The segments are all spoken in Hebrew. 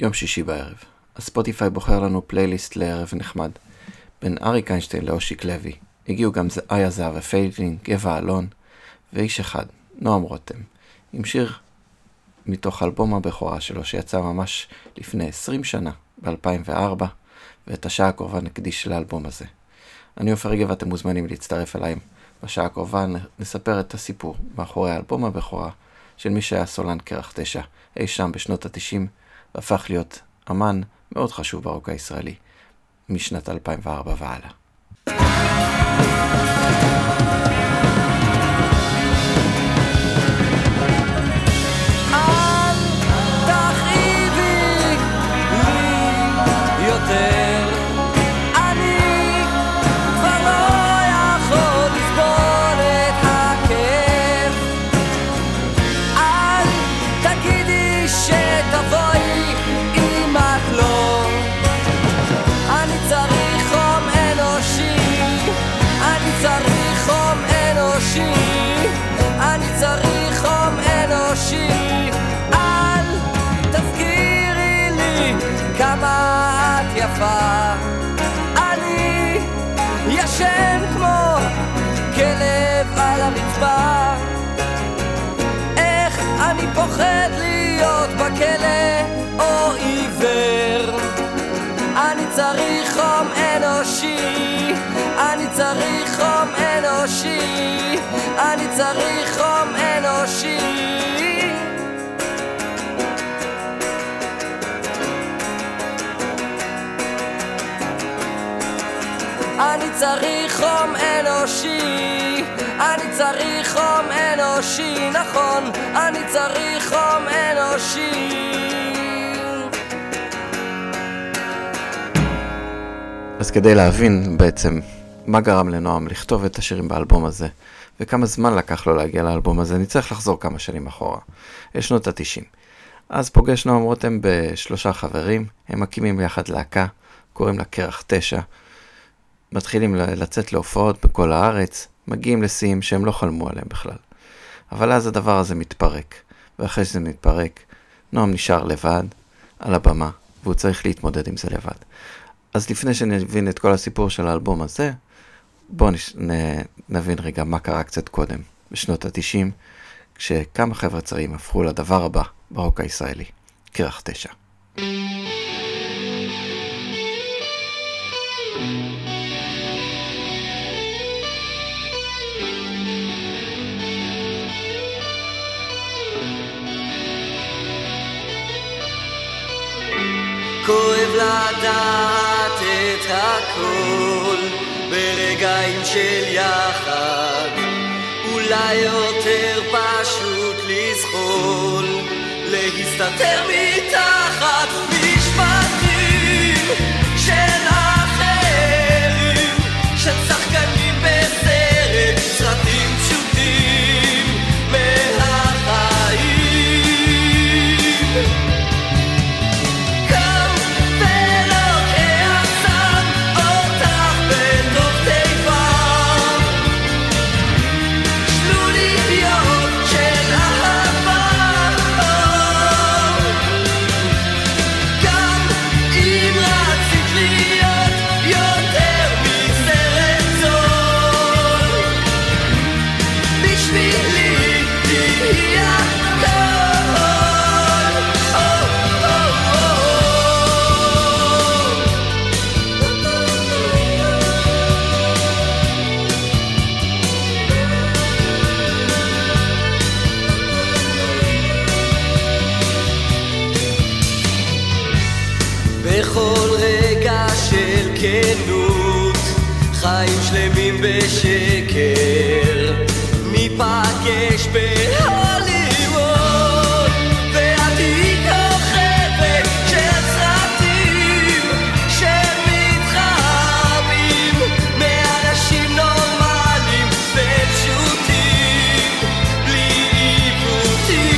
יום שישי בערב. הספוטיפיי בוחר לנו פלייליסט לערב נחמד. בין אריק איינשטיין לאושיק לוי. הגיעו גם איה זהב ופייגלין, גבע אלון, ואיש אחד, נועם רותם. עם שיר מתוך אלבום הבכורה שלו שיצא ממש לפני 20 שנה, ב-2004, ואת השעה הקרובה נקדיש לאלבום הזה. אני עופר רגב, אתם מוזמנים להצטרף אליי. בשעה הקרובה נספר את הסיפור מאחורי האלבום הבכורה של מי שהיה סולן קרח 9, אי שם בשנות ה-90, והפך להיות אמן מאוד חשוב ברוק הישראלי משנת 2004 והלאה. אל תכאיבי לי יותר, אני ישן כמו כלב על הרצפה, איך אני פוחד להיות בכלא או עיוור. אני צריך חום אנושי, אני צריך חום אנושי, אני צריך חום אנושי. אני צריך חום אנושי, אני צריך חום אנושי, נכון, אני צריך חום אנושי. אז כדי להבין בעצם מה גרם לנועם לכתוב את השירים באלבום הזה, וכמה זמן לקח לו להגיע לאלבום הזה, אני צריך לחזור כמה שנים אחורה, לשנות ה-90. אז פוגש נועם רותם בשלושה חברים, הם מקימים יחד להקה, קוראים לה קרח 9, מתחילים לצאת להופעות בכל הארץ, מגיעים לשיאים שהם לא חלמו עליהם בכלל. אבל אז הדבר הזה מתפרק, ואחרי שזה מתפרק, נועם נשאר לבד על הבמה, והוא צריך להתמודד עם זה לבד. אז לפני שנבין את כל הסיפור של האלבום הזה, בואו נבין רגע מה קרה קצת קודם, בשנות ה-90, כשכמה חבר'ה צעירים הפכו לדבר הבא ברוק הישראלי, קרח 9. כואב לדעת את הכל ברגעים של יחד, אולי יותר פשוט לזחול, להסתתר מתחת משפטים של אחרים, של שחקנים בסרט, סרטים פשוטים מהחיים. שקר ניפגש בהוליווד, ועדי כוכבת של סרטים שמתחבאים מאנשים נורמליים ופשוטים בלי עיוותים.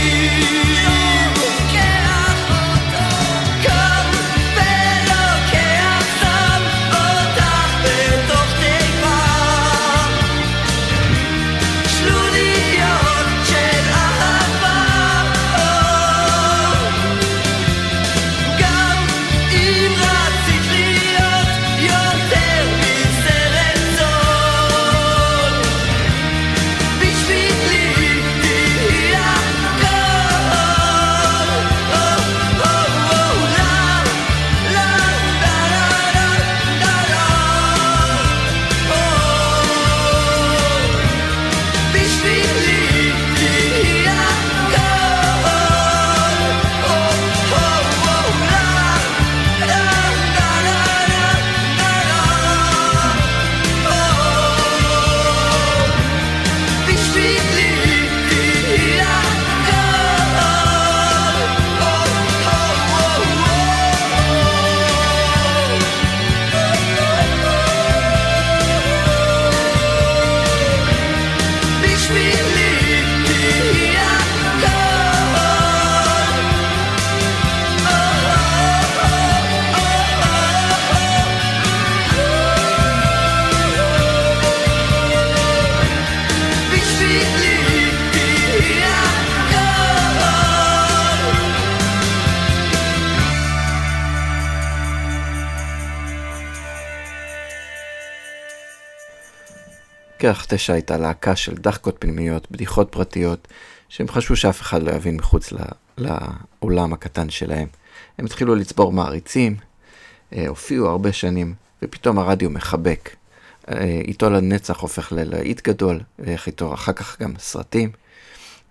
כרך 9 הייתה להקה של דחקות פנימיות, בדיחות פרטיות, שהם חשבו שאף אחד לא יבין מחוץ לעולם הקטן שלהם. הם התחילו לצבור מעריצים, הופיעו הרבה שנים, ופתאום הרדיו מחבק. איתו לנצח הופך ללהיט גדול, ואיתו אחר כך גם סרטים,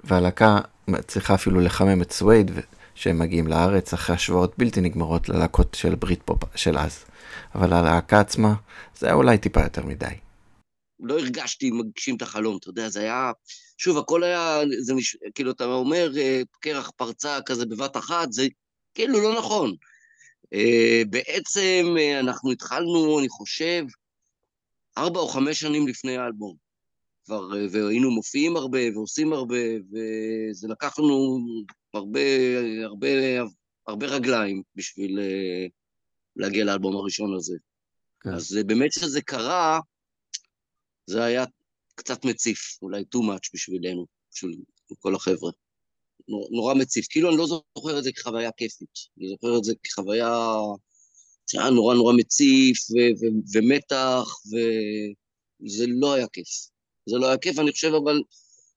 והלהקה צריכה אפילו לחמם את סווייד, שהם מגיעים לארץ אחרי השוואות בלתי נגמרות ללהקות של ברית פופ של אז. אבל הלהקה עצמה, זה היה אולי טיפה יותר מדי. לא הרגשתי מגשים את החלום, אתה יודע, זה היה, שוב, הכל היה, זה כאילו אתה אומר, קרח פרצה כזה בבת אחת, זה כאילו לא נכון. בעצם אנחנו התחלנו, אני חושב, 4 או 5 שנים לפני האלבום, כבר, והיינו מופיעים הרבה ועושים הרבה, וזה לקחנו הרבה רגליים בשביל להגיע לאלבום הראשון הזה. כן. אז באמת שזה קרה, זה היה קצת מציף, אולי too much בשבילנו, בשביל כל החבר'ה. נורא מציף, כאילו אני לא זוכר את זה כחוויה כיפית, אני זוכר את זה כחוויה שהיה נורא נורא מציף ומתח, וזה לא היה כיף. זה לא היה כיף, אני חושב אבל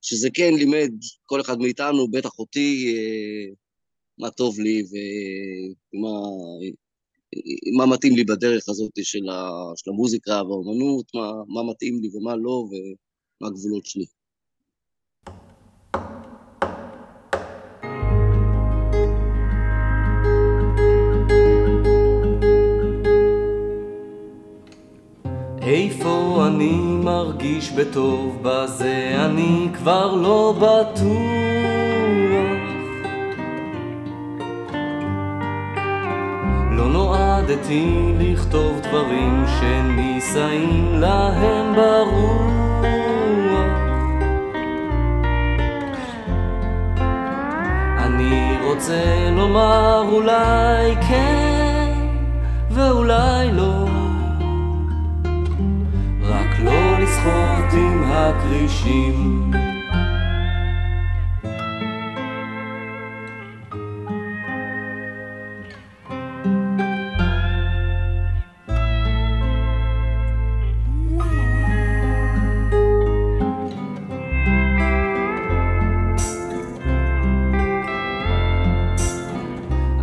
שזה כן לימד כל אחד מאיתנו, בטח אותי, מה טוב לי ומה מתאים לי בדרך הזאת של המוזיקה והאומנות, מה מתאים לי ומה לא ומה הגבולות שלי. איפה אני מרגיש בטוב, בזה אני כבר לא בטוח. לא נועדתי לכתוב דברים שנישאים להם ברוח. אני רוצה לומר אולי כן ואולי לא, לא לסחוט עם הקרישים.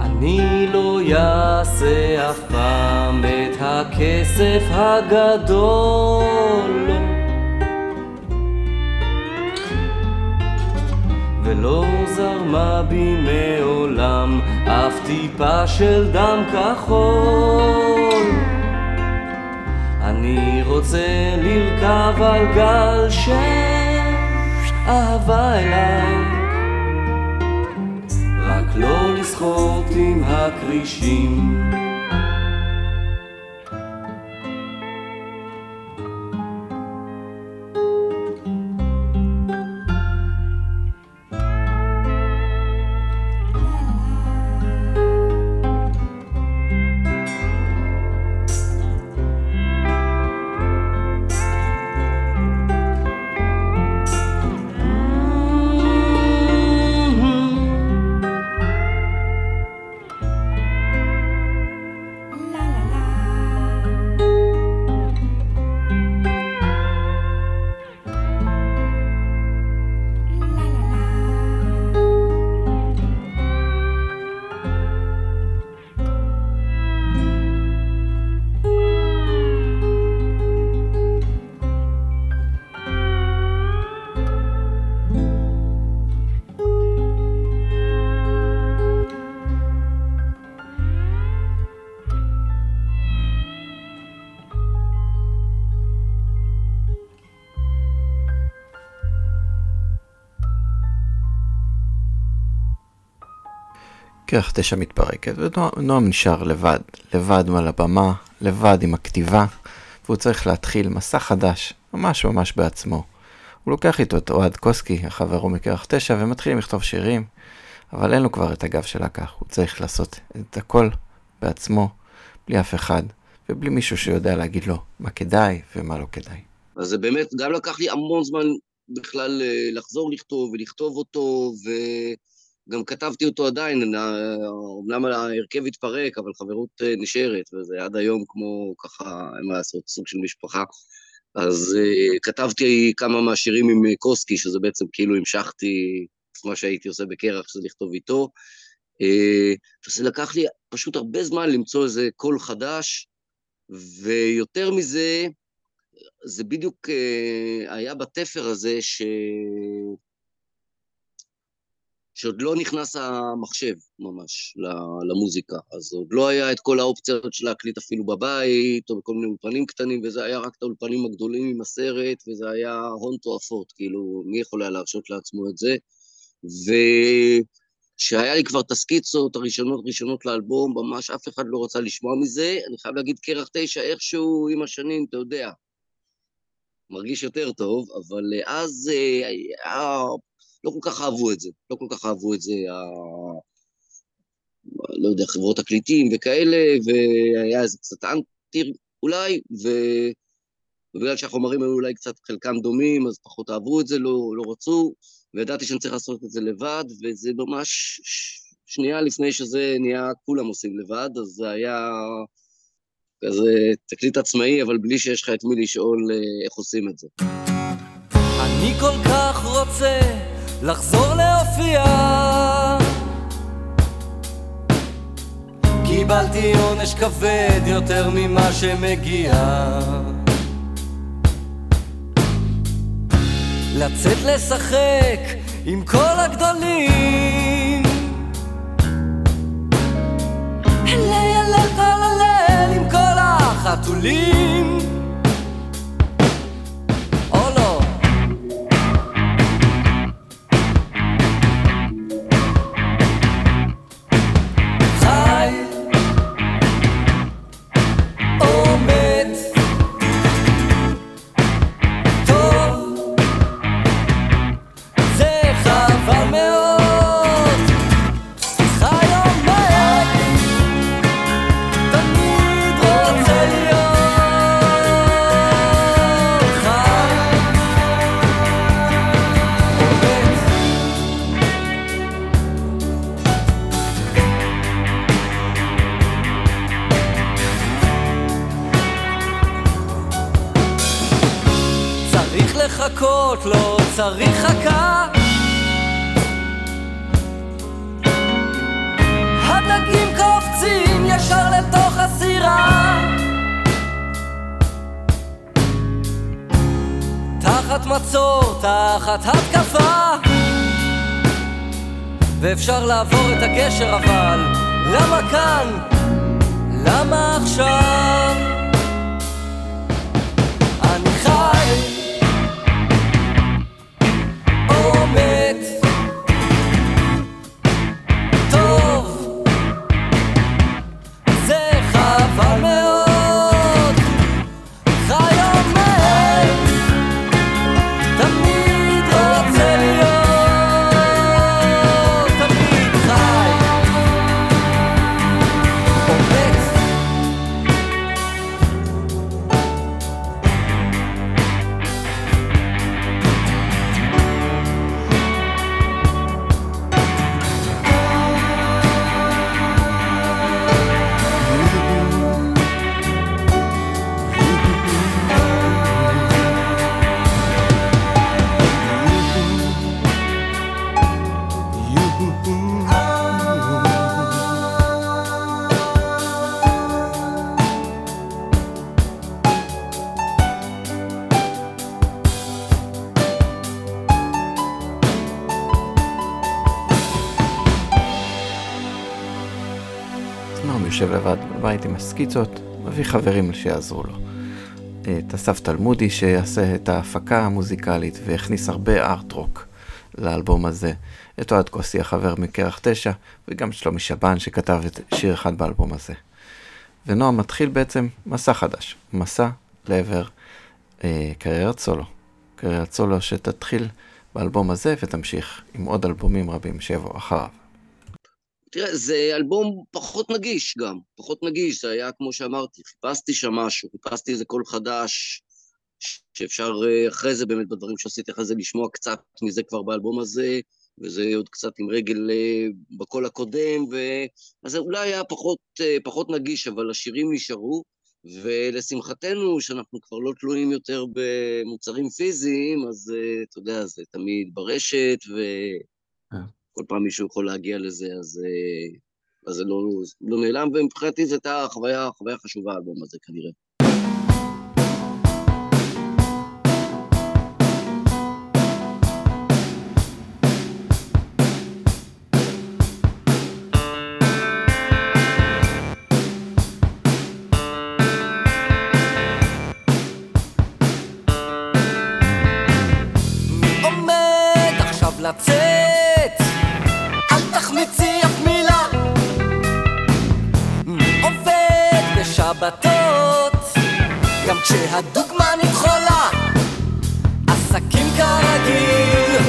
אני לא יעשה אף פעם את הכסף הגדול, ולא זרמה בי מעולם אף טיפה של דם כחול. אני רוצה לרכב על גל שאהבה אליי, רק לא לסחוט עם הקרישים. כרך 9 מתפרקת, ונועם נשאר לבד על הבמה, לבד עם הכתיבה, והוא צריך להתחיל מסע חדש, ממש בעצמו. הוא לוקח איתו את אוהד קוסקי, החברו מכרך 9, ומתחילים לכתוב שירים, אבל אין לו כבר את הגב שלה כך, הוא צריך לעשות את הכל בעצמו, בלי אף אחד, ובלי מישהו שיודע להגיד לו מה כדאי ומה לא כדאי. אז זה באמת, גם לקח לי המון זמן בכלל לחזור לכתוב ולכתוב אותו, ו... גם כתבתי אותו עדיין, אמנם ההרכב התפרק, אבל חברות נשארת, וזה עד היום כמו ככה, אין מה לעשות, סוג של משפחה. אז כתבתי כמה מהשירים עם קוסקי, שזה בעצם כאילו המשכתי מה שהייתי עושה בקרח, שזה לכתוב איתו, וזה לקח לי פשוט הרבה זמן למצוא איזה קול חדש, ויותר מזה, זה בדיוק היה בתפר הזה שעוד לא נכנס המחשב ממש למוזיקה, אז עוד לא היה את כל האופציות של להקליט אפילו בבית, או בכל מיני אולפנים קטנים, וזה היה רק את האולפנים הגדולים עם הסרט, וזה היה הון תועפות, כאילו מי יכול היה להרשות לעצמו את זה, ושהיה לי כבר את הסקיצות הראשונות לאלבום, ממש אף אחד לא רצה לשמוע מזה, אני חייב להגיד קרח 9 איכשהו עם השנים, אתה יודע, מרגיש יותר טוב, אבל אז היה... לא כל כך אהבו את זה, לא יודע, חברות הקליטים וכאלה, והיה איזה קצת אנטי אולי, ובגלל שהחומרים היו אולי קצת חלקם דומים, אז פחות אהבו את זה, לא רצו, וידעתי שאני צריך לעשות את זה לבד, וזה ממש שנייה לפני שזה נהיה כולם עושים לבד, אז זה היה כזה תקליט עצמאי, אבל בלי שיש לך את מי לשאול איך עושים את זה. אני כל כך רוצה לחזור להופיע, קיבלתי עונש כבד יותר ממה שמגיע, לצאת לשחק עם כל הגדולים, הלל עם כל החתולים, או לא. צריך חכה, הדגים קופצים ישר לתוך הסירה, תחת מצור, תחת התקפה, ואפשר לעבור את הגשר, אבל למה כאן? למה עכשיו? אני חי יושב לבד בבית עם הסקיצות, מביא חברים שיעזרו לו. את אסף תלמודי שיעשה את ההפקה המוזיקלית והכניס הרבה ארט-רוק לאלבום הזה. את אוהד קוסי החבר מקרח 9 וגם שלומי שבן שכתב את שיר אחד באלבום הזה. ונועם מתחיל בעצם מסע חדש, מסע לעבר קריירת סולו. קריירת סולו שתתחיל באלבום הזה ותמשיך עם עוד אלבומים רבים שיבואו אחריו. תראה, זה אלבום פחות נגיש גם, זה היה כמו שאמרתי, חיפשתי שם משהו, חיפשתי איזה קול חדש, שאפשר אחרי זה באמת בדברים שעשיתי אחרי זה לשמוע קצת מזה כבר באלבום הזה, וזה עוד קצת עם רגל בקול הקודם, אז אולי היה פחות נגיש, אבל השירים נשארו, ולשמחתנו שאנחנו כבר לא תלויים יותר במוצרים פיזיים, אז אתה יודע, זה תמיד ברשת, וכל פעם מישהו יכול להגיע לזה, אז זה לא נעלם, ומבחינתי זו הייתה חוויה חשובה האלבום הזה כנראה. לצאת, אל תחמיצי אף מילה. עובד בשבתות, גם כשהדוגמה נתחולה. עסקים כרגיל,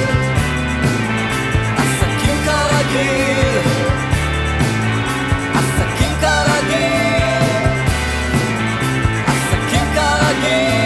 עסקים כרגיל, עסקים כרגיל, עסקים כרגיל.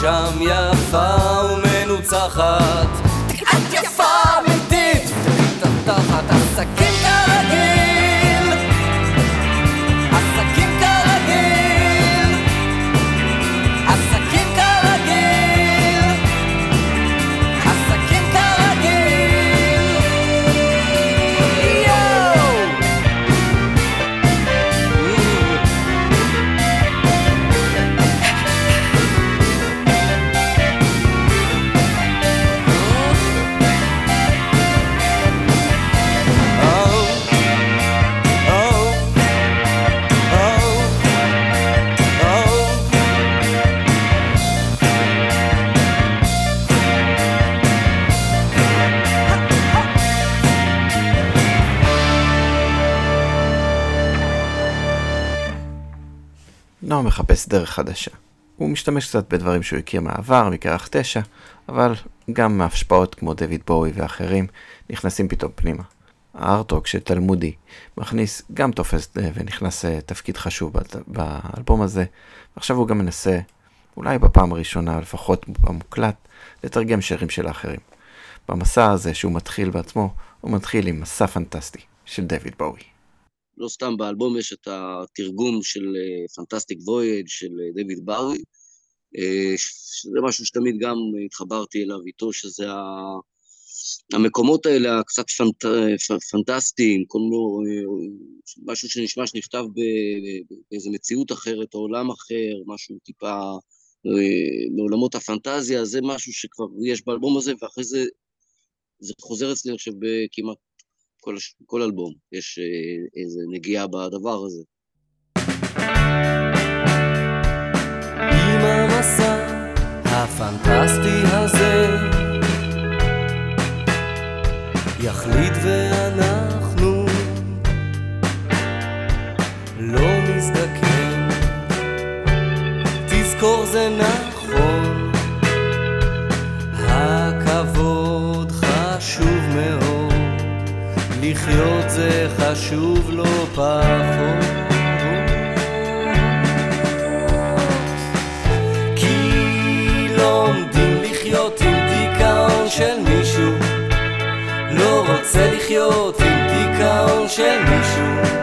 שם יפה ומנוצחת, את יפה אמיתית, תחת עסקים כרגיל, עסקים כרגיל, עסקים כרגיל, עסקים כרגיל. נועם מחפש דרך חדשה. הוא משתמש קצת בדברים שהוא הכיר מהעבר, מכרך 9, אבל גם מהשפעות כמו דויד בואי ואחרים נכנסים פתאום פנימה. הארטרוק של תלמודי מכניס גם תופס ונכנס תפקיד חשוב באלבום הזה, ועכשיו הוא גם מנסה, אולי בפעם הראשונה, לפחות במוקלט, לתרגם שירים של האחרים. במסע הזה שהוא מתחיל בעצמו, הוא מתחיל עם מסע פנטסטי של דויד בואי. לא סתם באלבום יש את התרגום של Fantastic Voyage של דויד באוי, שזה משהו שתמיד גם התחברתי אליו איתו, שזה המקומות האלה קצת פנטסטיים, משהו שנשמע שנכתב באיזו מציאות אחרת, עולם אחר, משהו טיפה מעולמות הפנטזיה, זה משהו שכבר יש באלבום הזה, ואחרי זה חוזר אצלי עכשיו כמעט, כל אלבום יש איזה נגיעה בדבר הזה. עם המסע הפנטסטי הזה יחליט ואנחנו לא נזדקן, תזכור זה נכון, הכבוד חשוב מאוד, לחיות זה חשוב לא פחות, כי לומדים לחיות עם דיכאון של מישהו, לא רוצה לחיות עם דיכאון של מישהו,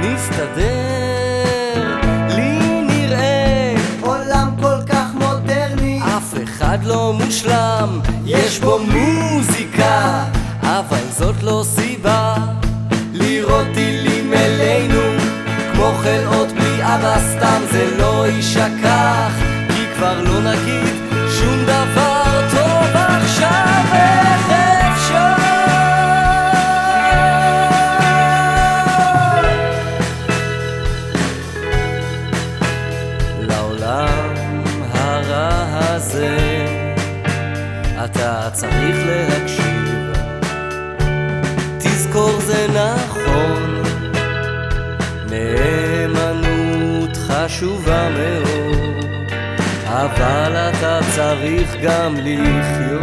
נסתדר, לי נראה עולם כל כך מודרני, אף אחד לא מושלם, יש בו מוזיקה, אבל זאת לא סיבה לראות טילים אלינו כמו חלאות בלי אבא, סתם זה לא יישכח, כי כבר לא נגיד שום דבר טוב עכשיו, איך אפשר לעולם הרע הזה אתה צריך להקשיב, תזכור זה נכון, נאמנות חשובה מאוד, אבל אתה צריך גם לחיות.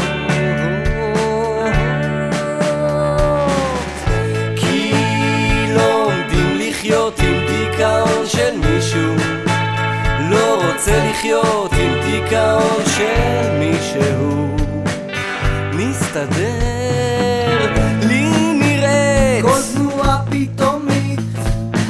של מישהו לא רוצה לחיות עם דיכאון של מישהו, מסתדר לי נראית כל תנועה פתאומית,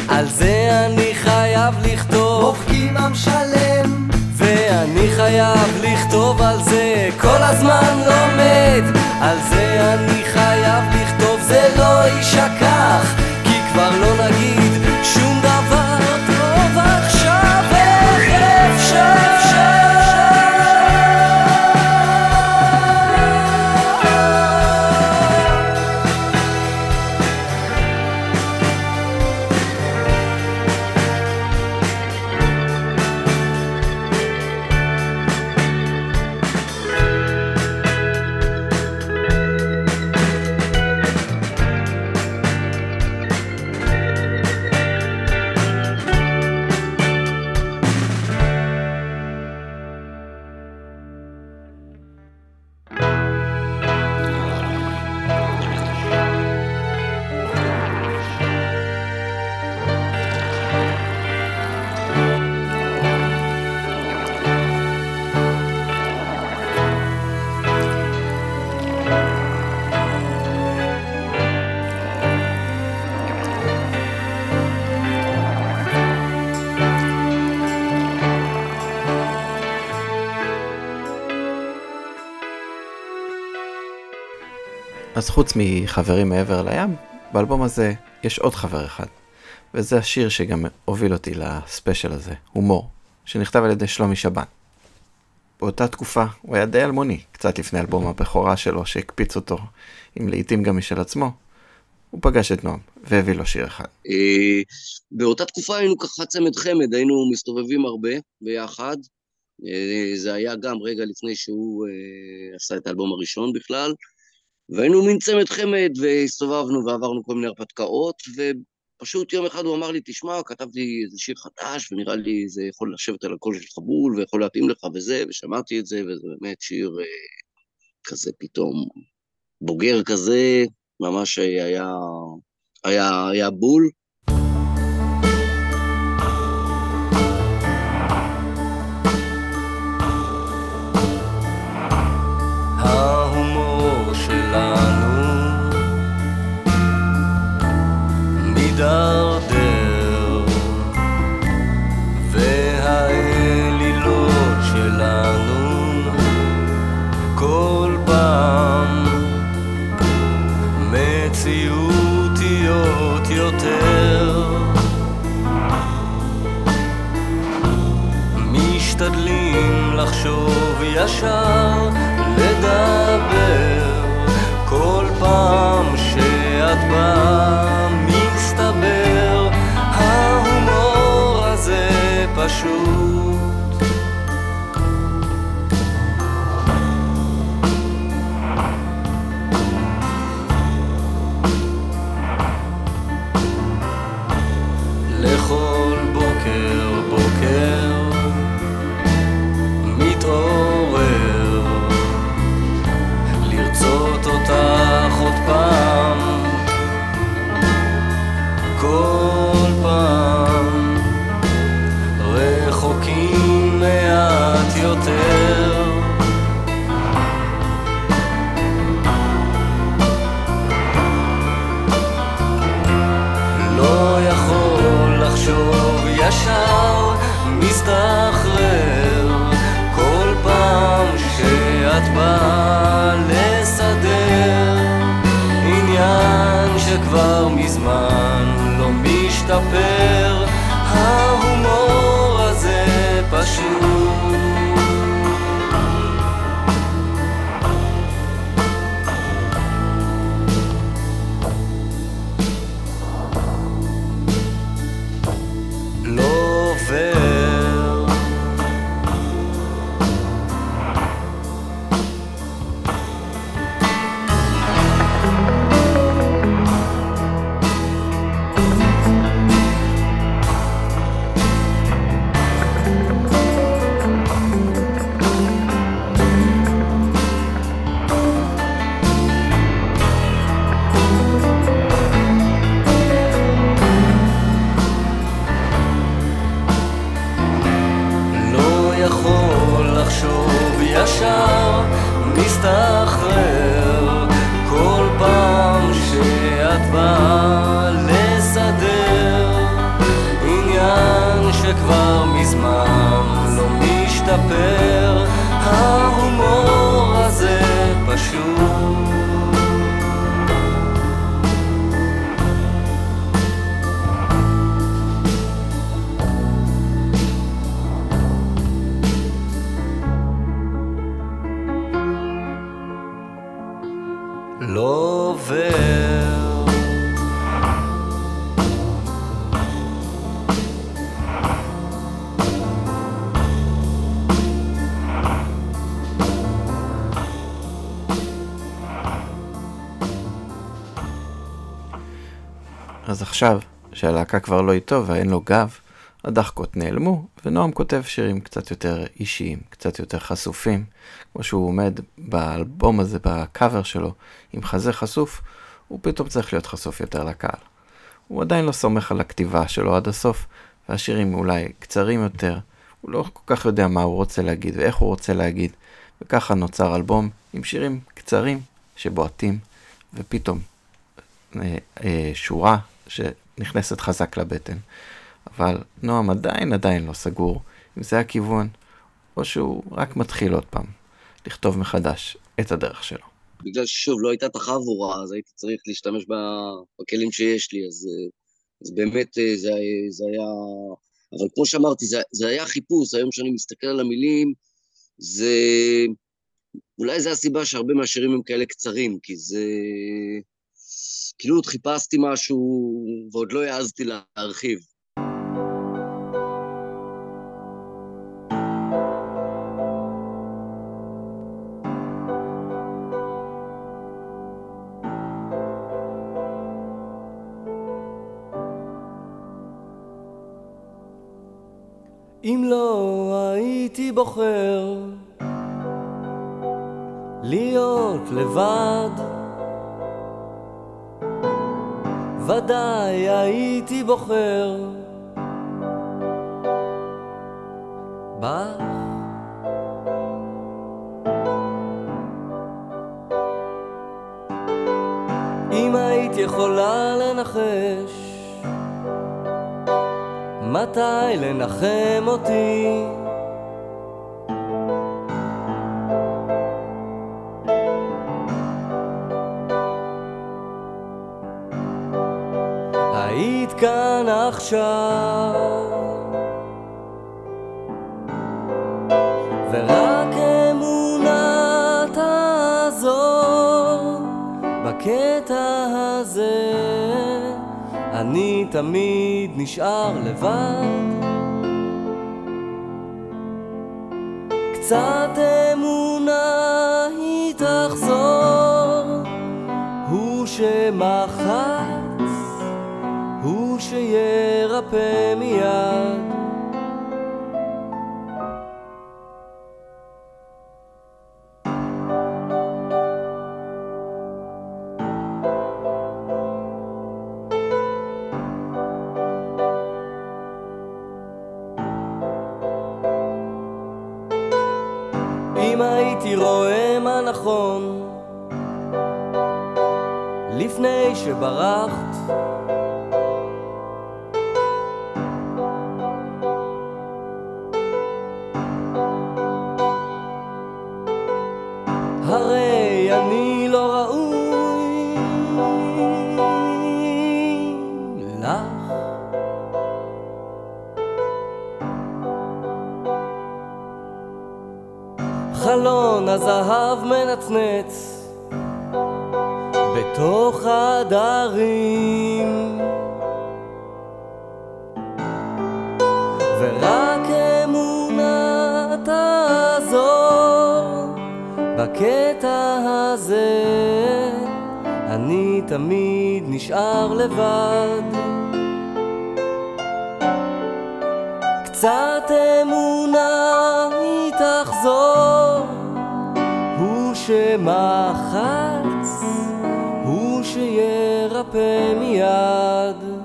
על זה אני חייב לכתוב מופקים המשלם, ואני חייב לכתוב על זה כל הזמן לומד, על זה אני חייב לכתוב זה לא יישכח, כי כבר לא נגיד שום דבר טוב עכשיו, איך אפשר? אז חוץ מחברים מעבר לים, באלבום הזה יש עוד חבר אחד, וזה השיר שגם הוביל אותי לספיישל הזה, הומור, שנכתב על ידי שלומי שבן. באותה תקופה הוא היה די אלמוני, קצת לפני אלבום הבכורה שלו שהקפיץ אותו, עם לעיתים גם משל עצמו, הוא פגש את נועם והביא לו שיר אחד. באותה תקופה היינו ככה צמד חמד, היינו מסתובבים הרבה ביחד, זה היה גם רגע לפני שהוא עשה את האלבום הראשון בכלל, והיינו מין צמד חמד, והסתובבנו ועברנו כל מיני הרפתקאות, ופשוט יום אחד הוא אמר לי, תשמע, כתבתי איזה שיר חדש, ונראה לי זה יכול לשבת על הקול שלך בול, ויכול להתאים לך וזה, ושמעתי את זה, וזה באמת שיר כזה פתאום בוגר כזה, ממש היה בול. דרדר והאלילות שלנו כל פעם מציאותיות יותר, משתדלים לחשוב ישר, לדבר כל פעם שאת באה מסתבר, ההומור הזה פשוט לכל בוקר בוקר מתעורר לרצות אותך עוד פעם, כל פעם רחוקים מעט יותר, לא יכול לחשוב ישר, מסתחרר כל פעם שאת באה לסדר עניין שכבר מזמן משתפר, ההומור הזה פשוט. לא עובר מסתחרר כל פעם שאת באה לסדר עניין שכבר מזמן לא משתפר. ההומור הזה פשוט לא עובר. אז עכשיו, שהלהקה כבר לא איתו ואין לו גב, הדחקות נעלמו, ונועם כותב שירים קצת יותר אישיים, קצת יותר חשופים. כמו שהוא עומד באלבום הזה, בקאבר שלו, עם חזה חשוף, הוא פתאום צריך להיות חשוף יותר לקהל. הוא עדיין לא סומך על הכתיבה שלו עד הסוף, והשירים אולי קצרים יותר, הוא לא כל כך יודע מה הוא רוצה להגיד ואיך הוא רוצה להגיד, וככה נוצר אלבום עם שירים קצרים שבועטים, ופתאום שורה שנכנסת חזק לבטן. אבל נועם עדיין לא סגור אם זה הכיוון, או שהוא רק מתחיל עוד פעם לכתוב מחדש את הדרך שלו. בגלל ששוב לא הייתה את החבורה, אז הייתי צריך להשתמש בכלים שיש לי, אז באמת זה היה, אבל כמו שאמרתי, זה היה חיפוש. היום שאני מסתכל על המילים, זה אולי זה הסיבה שהרבה מהשירים הם כאלה קצרים, כי זה כאילו חיפשתי משהו ועוד לא העזתי להרחיב. אם לא הייתי בוחר להיות לבד, ודאי הייתי בוחר בך. אם היית יכולה לנחש מתי לנחם אותי, היית כאן עכשיו ורק אמונה תעזור. בקטע הזה אני תמיד נשאר לבד, קצת אמונה היא תחזור. הוא שמחץ, הוא שירפא מיד. לפני שברחת, הרי אני לא ראוי לך. חלון הזהב מנצנץ בתוך הדרים, ורק אמונה תעזור. בקטע הזה אני תמיד נשאר לבד, קצת אמונה היא תחזור. הוא שמחץ, הוא שירפא מיד.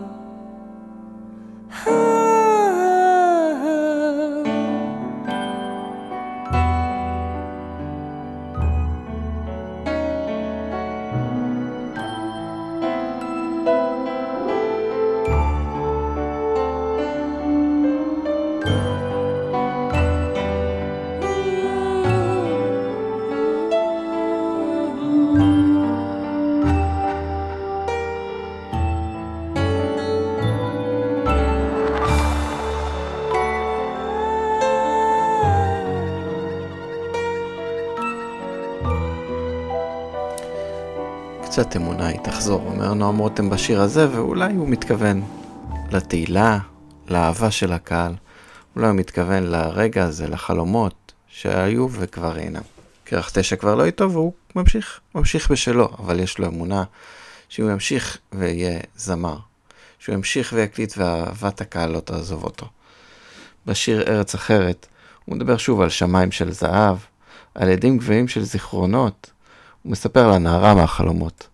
קצת אמונה היא תחזור, אומר נועם רותם בשיר הזה, ואולי הוא מתכוון לתהילה, לאהבה של הקהל, אולי הוא מתכוון לרגע הזה, לחלומות שהיו וכבר אינם. כרך 9 כבר לא איתו והוא ממשיך בשלו, אבל יש לו אמונה שהוא ימשיך ויהיה זמר, שהוא ימשיך ויקליט ואהבת הקהל לא תעזוב אותו. בשיר ארץ אחרת הוא מדבר שוב על שמיים של זהב, על ידים גבוהים של זיכרונות, הוא מספר לנערה מהחלומות.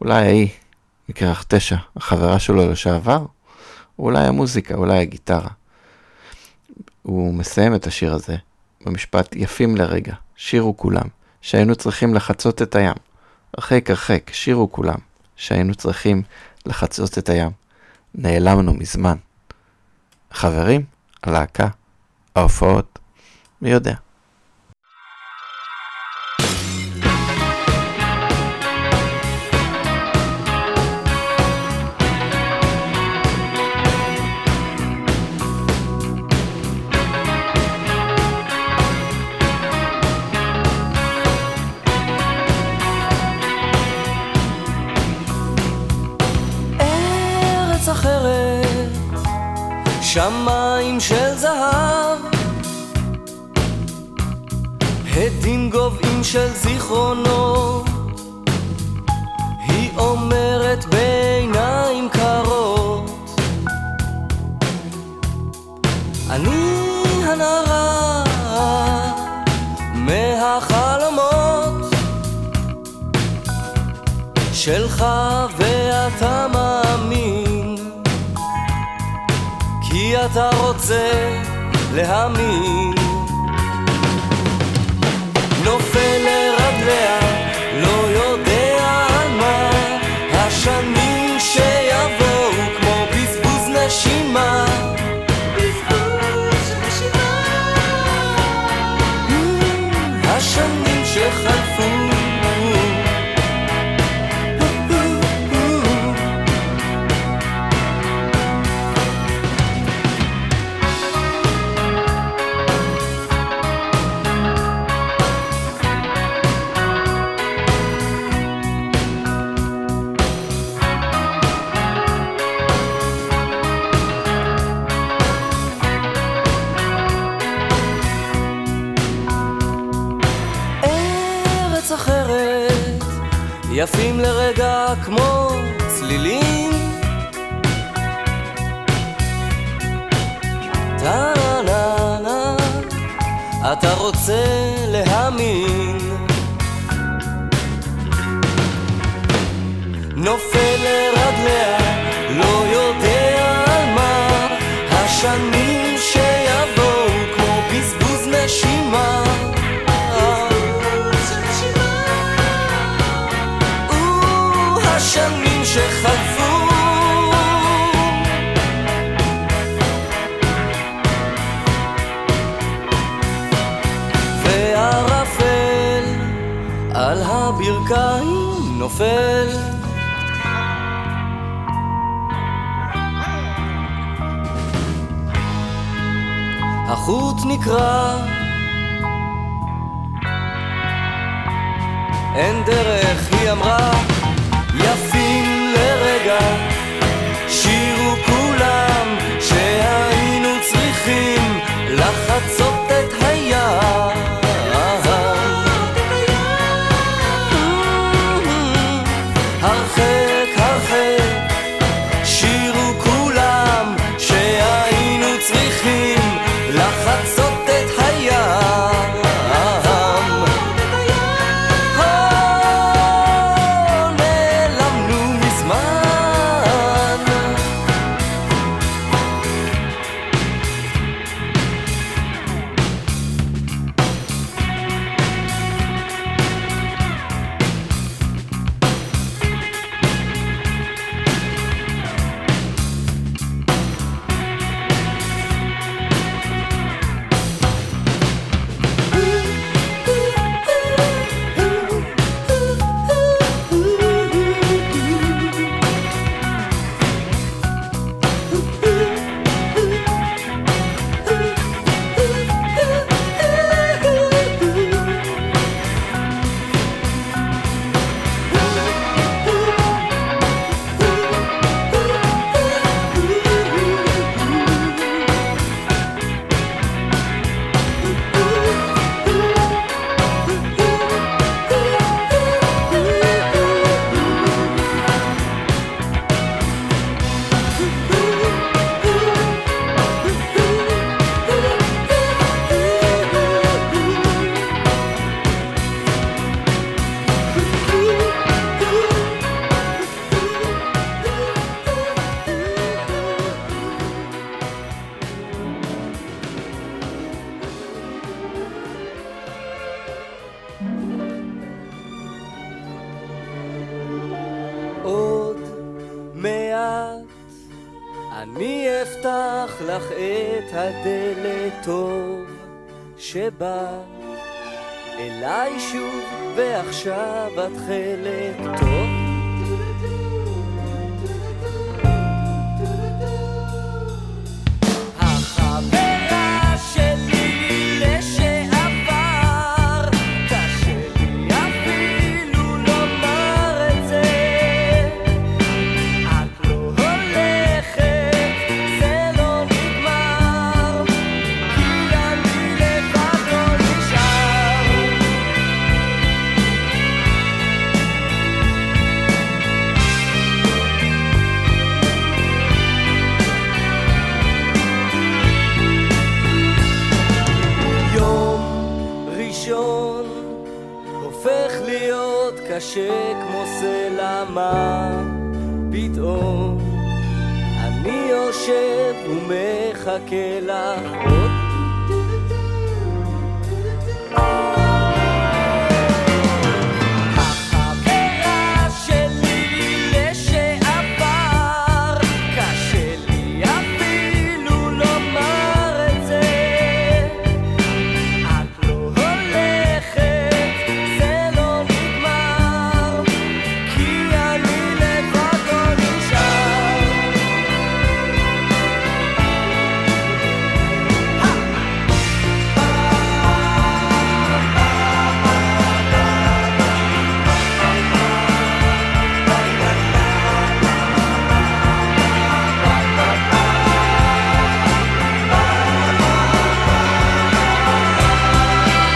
אולי היא, מכרך 9, החברה שלו לשעבר, אולי המוזיקה, אולי הגיטרה. הוא מסיים את השיר הזה במשפט יפים לרגע, שירו כולם, שהיינו צריכים לחצות את הים. הרחק הרחק, שירו כולם, שהיינו צריכים לחצות את הים. נעלמנו מזמן. חברים, הלהקה, ההופעות, מי יודע. שמיים של זהב, הדים גובעים של זיכרונות, היא אומרת בעיניים קרות, אני הנערה מהחלומות שלך ואתה מאמין, כי אתה רוצה להאמין. נופל לרגליה, לא יודע על מה, השנים שיבואו כמו בזבוז נשימה, בזבוז נשימה, השנים שחלפו, יפים לרגע כמו צלילים, טה-נה-נה, אתה רוצה להאמין. נופל לרגליה, לא יודע על מה, השנים שיבואו כמו בזבוז נשימה, השנים שחלפו, והרפל על הברכיים נופל, החוט נקרע, אין דרך, היא אמרה. יפים לרגע, שירו כולם, שהיינו צריכים לחצות את הים, הרחק הרחק, שירו כולם, שהיינו צריכים לחצות את הים, מי יפתח לך את הדלת טוב שבא אליי שוב ועכשיו את חלק טוב החברה שלי לשעבר קשה לי אפילו לומר את זה את לא הולכת זה לא נגמר כי אני לבד לא נשאר יום ראשון הופך להיות קשה כמו סלע מה פתאום אני יושב ומחכה לך עוד החברה שלי לשעבר קשה לי אפילו לומר את זה את לא הולכת זה לא נגמר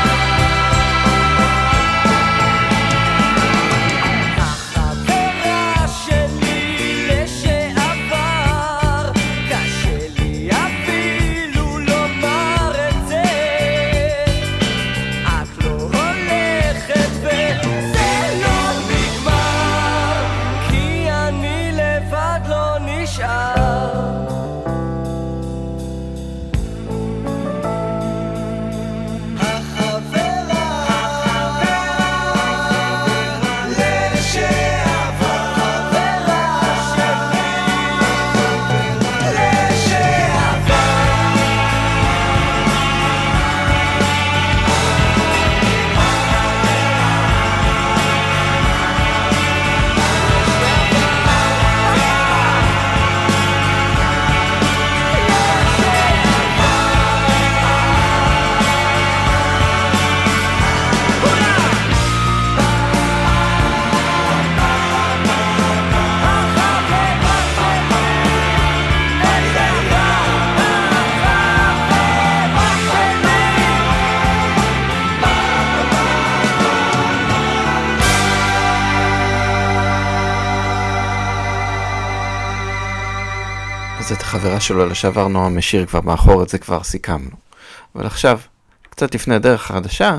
כי אני לבד לא נשאר החברה שלי לשעבר קשה לי אפילו לומר את זה את לא הולכת וזה לא נגמר כי אני לבד לא נשאר אז את החברה שלו לשעבר נועם משיר כבר מאחור, את זה כבר סיכמנו. אבל עכשיו, קצת לפני הדרך החדשה,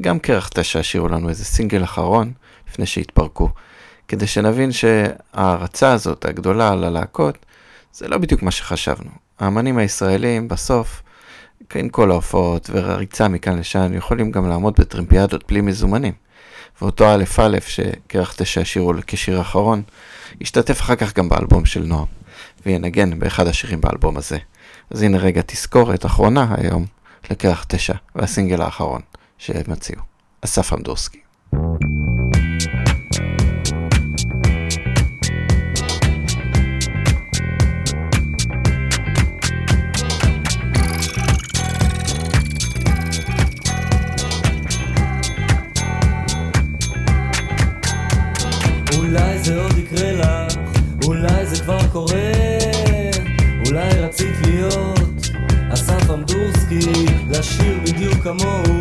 גם קרח 9 השאירו לנו איזה סינגל אחרון, לפני שהתפרקו, כדי שנבין שההרצה הזאת, הגדולה על הלהקות, זה לא בדיוק מה שחשבנו. האמנים הישראלים בסוף, עם כל ההופעות והריצה מכאן לשם, יכולים גם לעמוד בטרמפיאדות בלי מזומנים. ואותו א' שקרח 9 השאירו כשיר אחרון, השתתף אחר כך גם באלבום של נועם. וינגן באחד השירים באלבום הזה. אז הנה רגע תזכורת אחרונה היום לקרח 9 והסינגל האחרון שמציעו. אסף אמדורסקי. אולי זה עוד יקרה לך, אולי זה כבר קורה. רצית להיות אסף אמדורסקי, לשיר בדיוק כמוהו,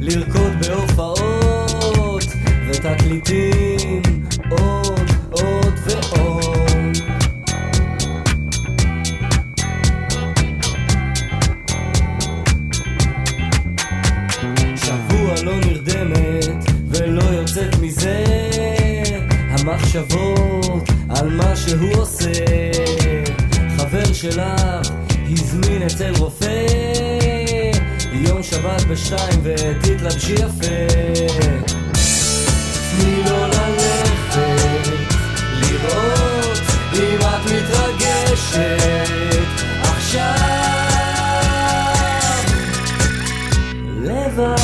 לרקוד בהופעות ותקליטים עוד עוד ועוד. שבוע לא נרדמת ולא יוצאת מזה, המחשבות על מה שהוא עושה. חבר שלך הזמין אצל רופא יום שבת בשתיים ותתלבשי יפה תני לו ללכת לראות אם את מתרגשת מתפשט עכשיו לבד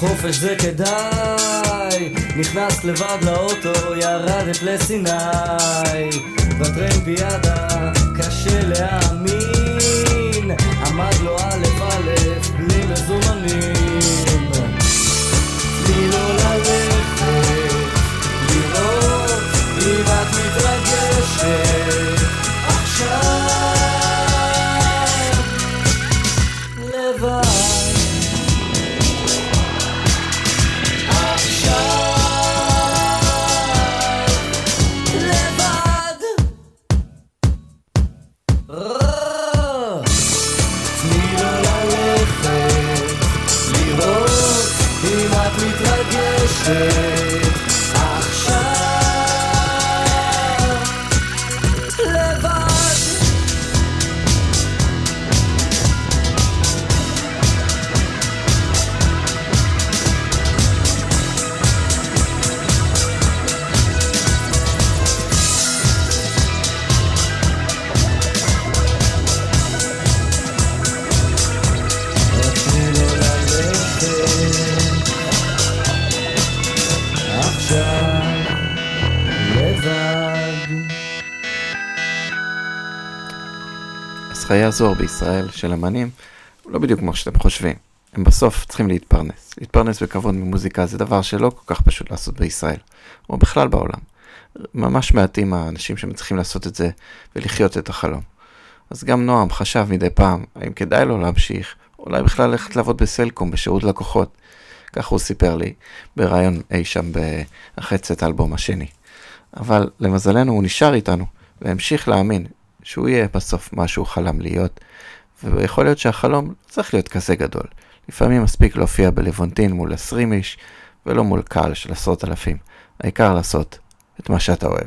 חופש זה כדאי, נכנס לבד לאוטו, ירדת לסיני בטרן בידה, קשה להאמין, עמד לו אלף אלף, בלי מזומנים תני לו ללכת, לראות אם את מתרגשת עכשיו לבד חיי הזוהר בישראל של אמנים הוא לא בדיוק כמו שאתם חושבים. הם בסוף צריכים להתפרנס. להתפרנס בכבוד ממוזיקה זה דבר שלא כל כך פשוט לעשות בישראל, או בכלל בעולם. ממש מעטים האנשים שמצליחים לעשות את זה ולחיות את החלום. אז גם נועם חשב מדי פעם, האם כדאי לו להמשיך, אולי בכלל ללכת לעבוד בסלקום, בשירות לקוחות. כך הוא סיפר לי ברעיון אי שם אחרי צאת האלבום השני. אבל למזלנו הוא נשאר איתנו והמשיך להאמין, שהוא יהיה בסוף מה שהוא חלם להיות, ויכול להיות שהחלום צריך להיות כזה גדול. לפעמים מספיק להופיע בלוונטין מול 20 איש, ולא מול קהל של 10,000. העיקר לעשות את מה שאתה אוהב.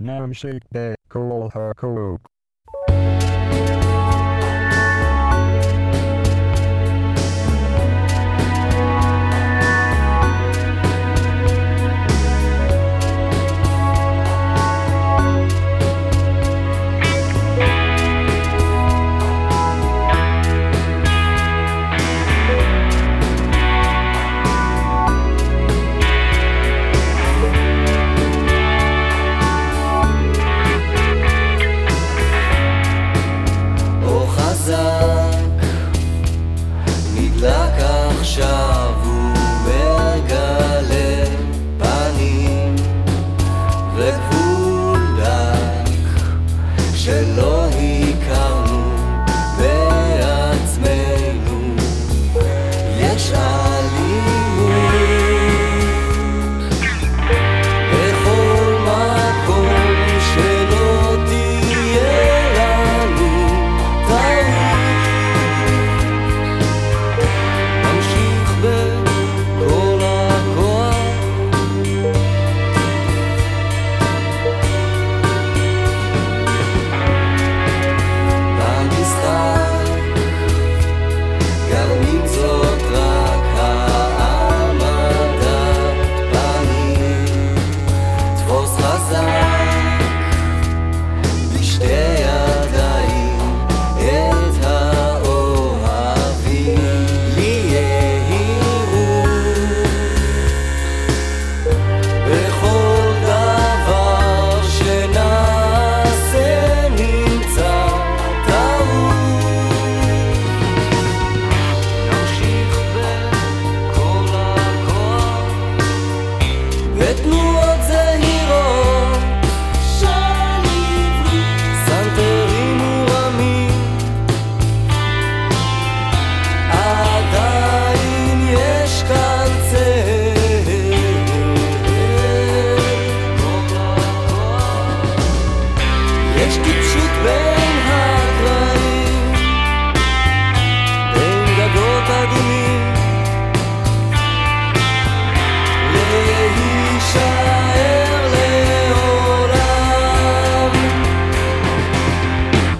נמשיך בכל הקרוב.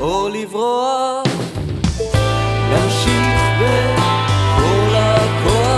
או לברוח, להמשיך בכל הכוח.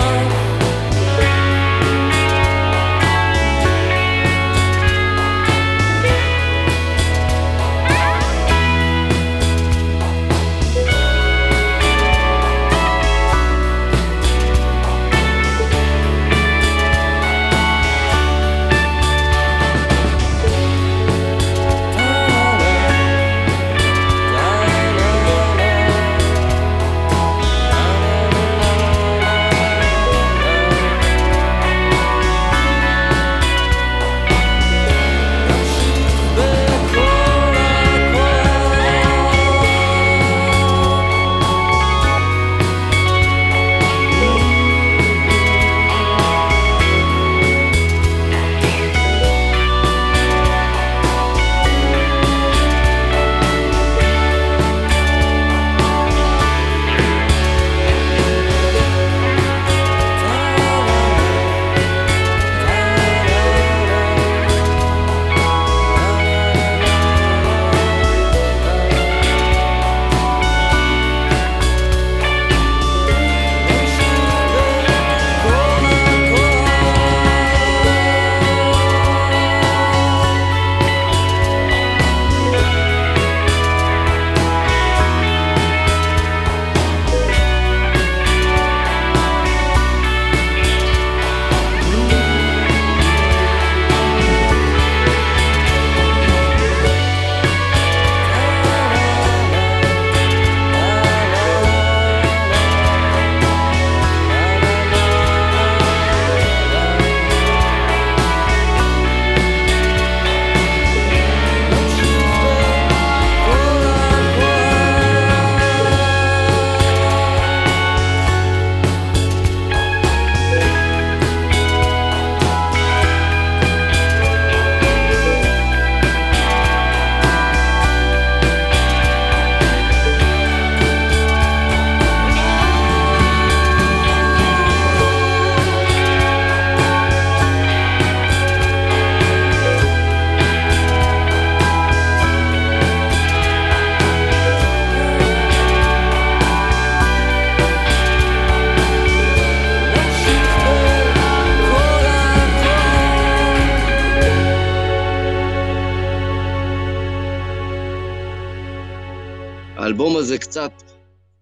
האלבום הזה קצת,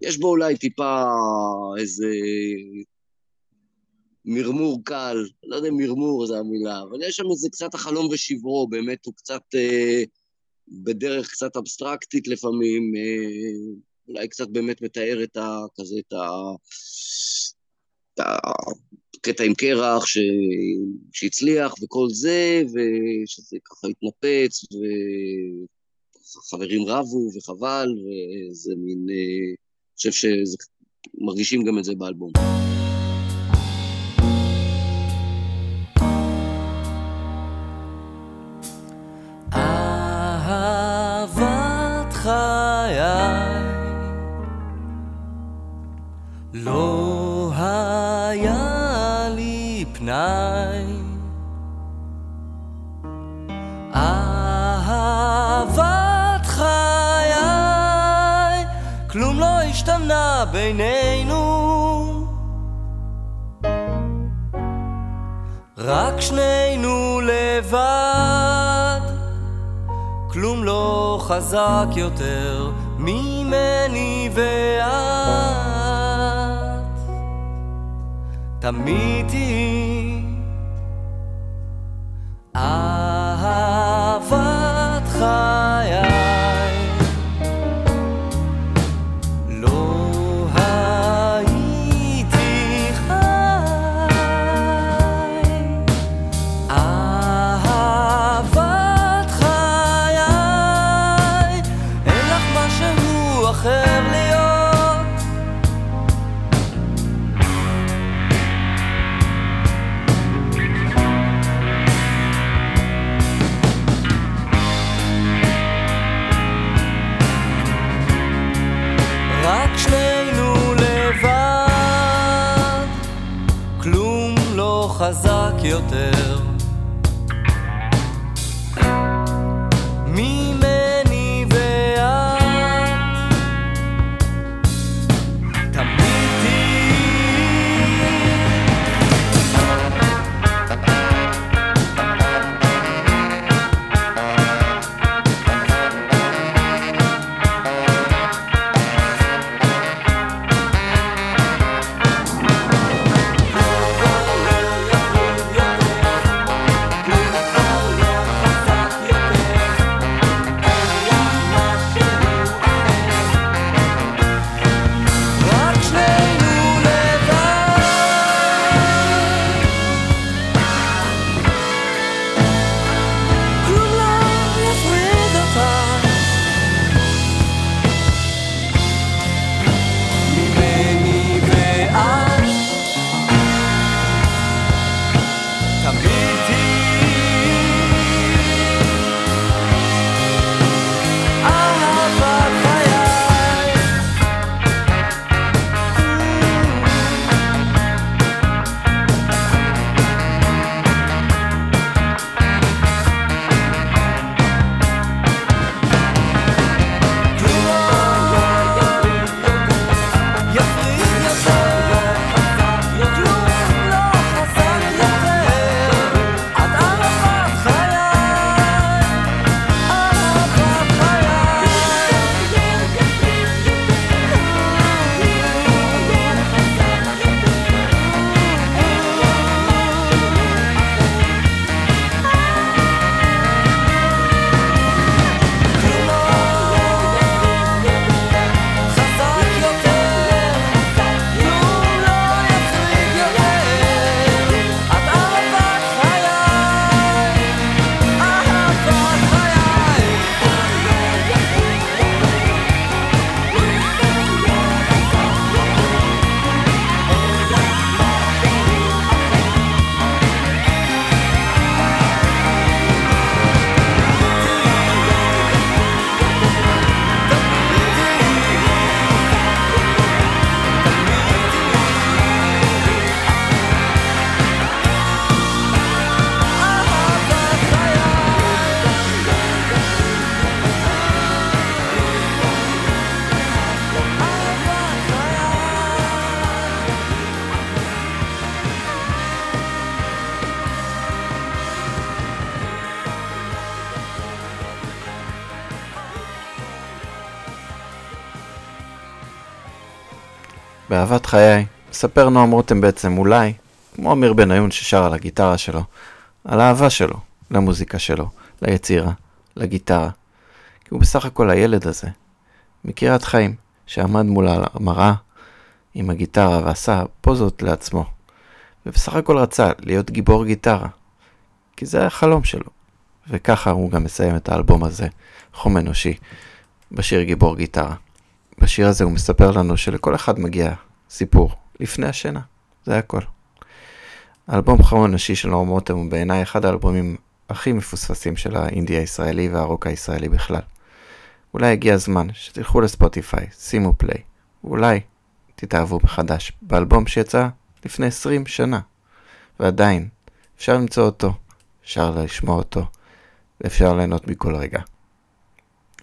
יש בו אולי טיפה איזה מרמור קל, לא יודע מרמור זה המילה, אבל יש שם איזה קצת החלום ושברו, באמת הוא קצת בדרך קצת אבסטרקטית לפעמים, אולי קצת באמת מתאר את כזה, את הקטע עם קרח שהצליח וכל זה, ושזה ככה התנפץ ו... חברים רבו וחבל, וזה מין, חושב שמרגישים גם את זה באלבום. אהבת חיי לא היה לי פנאי, אהבת כלום לא השתנה בינינו, רק שנינו לבד, כלום לא חזק יותר ממני ואת, תמיד תהי אהבת חיי. חזק יותר ממני ואת באהבת חיי, מספר נועם רותם בעצם אולי, כמו אמיר בניון ששר על הגיטרה שלו, על האהבה שלו, למוזיקה שלו, ליצירה, לגיטרה. כי הוא בסך הכל הילד הזה, מכירת חיים, שעמד מול המראה עם הגיטרה ועשה פוזות לעצמו. ובסך הכל רצה להיות גיבור גיטרה, כי זה היה החלום שלו. וככה הוא גם מסיים את האלבום הזה, חום אנושי, בשיר גיבור גיטרה. בשיר הזה הוא מספר לנו שלכל אחד מגיע סיפור, לפני השינה, זה הכל. האלבום חום אנושי של נועם רותם הוא בעיניי אחד האלבומים הכי מפוספסים של האינדי הישראלי והרוק הישראלי בכלל. אולי הגיע הזמן שתלכו לספוטיפיי, שימו פליי, ואולי תתאהבו מחדש באלבום שיצא לפני 20 שנה. ועדיין, אפשר למצוא אותו, אפשר לשמוע אותו, ואפשר ליהנות מכל רגע.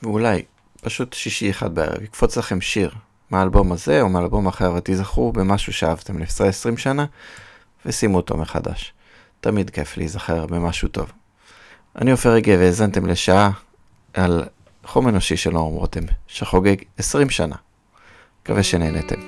ואולי, פשוט שישי אחד בערב, יקפוץ לכם שיר מהאלבום הזה או מהאלבום אחר, ותיזכרו במשהו שאהבתם לפני 20 שנה, ושימו אותו מחדש. תמיד כיף להיזכר במשהו טוב. אני עופר רגב, והזנתם לשעה על חום אנושי של נועם רותם, שחוגג 20 שנה. מקווה שנהנתם.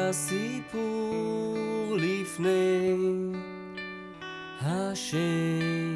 הסיפור לפני השם